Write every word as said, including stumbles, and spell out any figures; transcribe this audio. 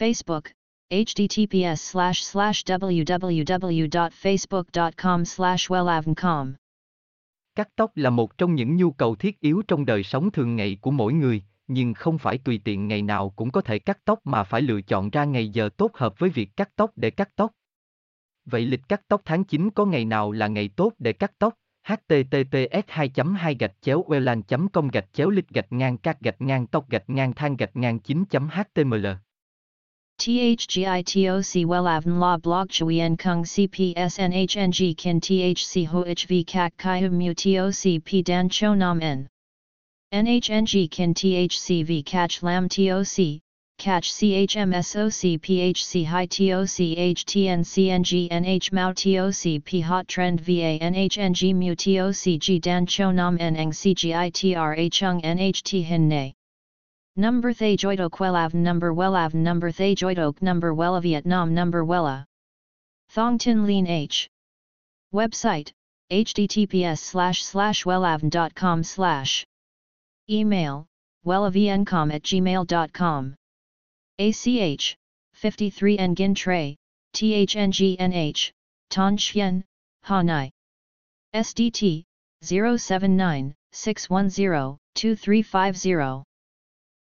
Facebook, https slash slash www.facebook.com slash wellavncom Cắt tóc là một trong những nhu cầu thiết yếu trong đời sống thường ngày của mỗi người, nhưng không phải tùy tiện ngày nào cũng có thể cắt tóc mà phải lựa chọn ra ngày giờ tốt hợp với việc cắt tóc để cắt tóc. Vậy lịch cắt tóc tháng chín có ngày nào là ngày tốt để cắt tóc? https 2 2 wellavn com gạch chéo lịch gạch ngang cắt gạch ngang tóc gạch ngang thang gạch ngang 9 html THGITOC Wellavn La Blog Chui En Kung CPSNHNG Kin THC HOHV Kak Kai Mu TOC P Dan Cho Nam En NHNG Kin THC V Catch Lam TOC Catch CHMSOC PHC High TOC HTNCNG NH Mao TOC P Hot Trend VA NHNG Mu TOC G Dan Cho Nam En Eng CGITRA Chung NHT Hin Nay Number Thay Joitok Wellavn Number Wellavn Number Thay Joitok Number Wella Vietnam Number Wella Thong Tin Lean H Website, https slash slash wellavn.com slash Email, wellavncom at gmail.com ACH, fifty-three Nguyen Tray, THNGNH, Thanh Xuyen, Hà Nội SDT, zero seven nine, six one zero, two three five zero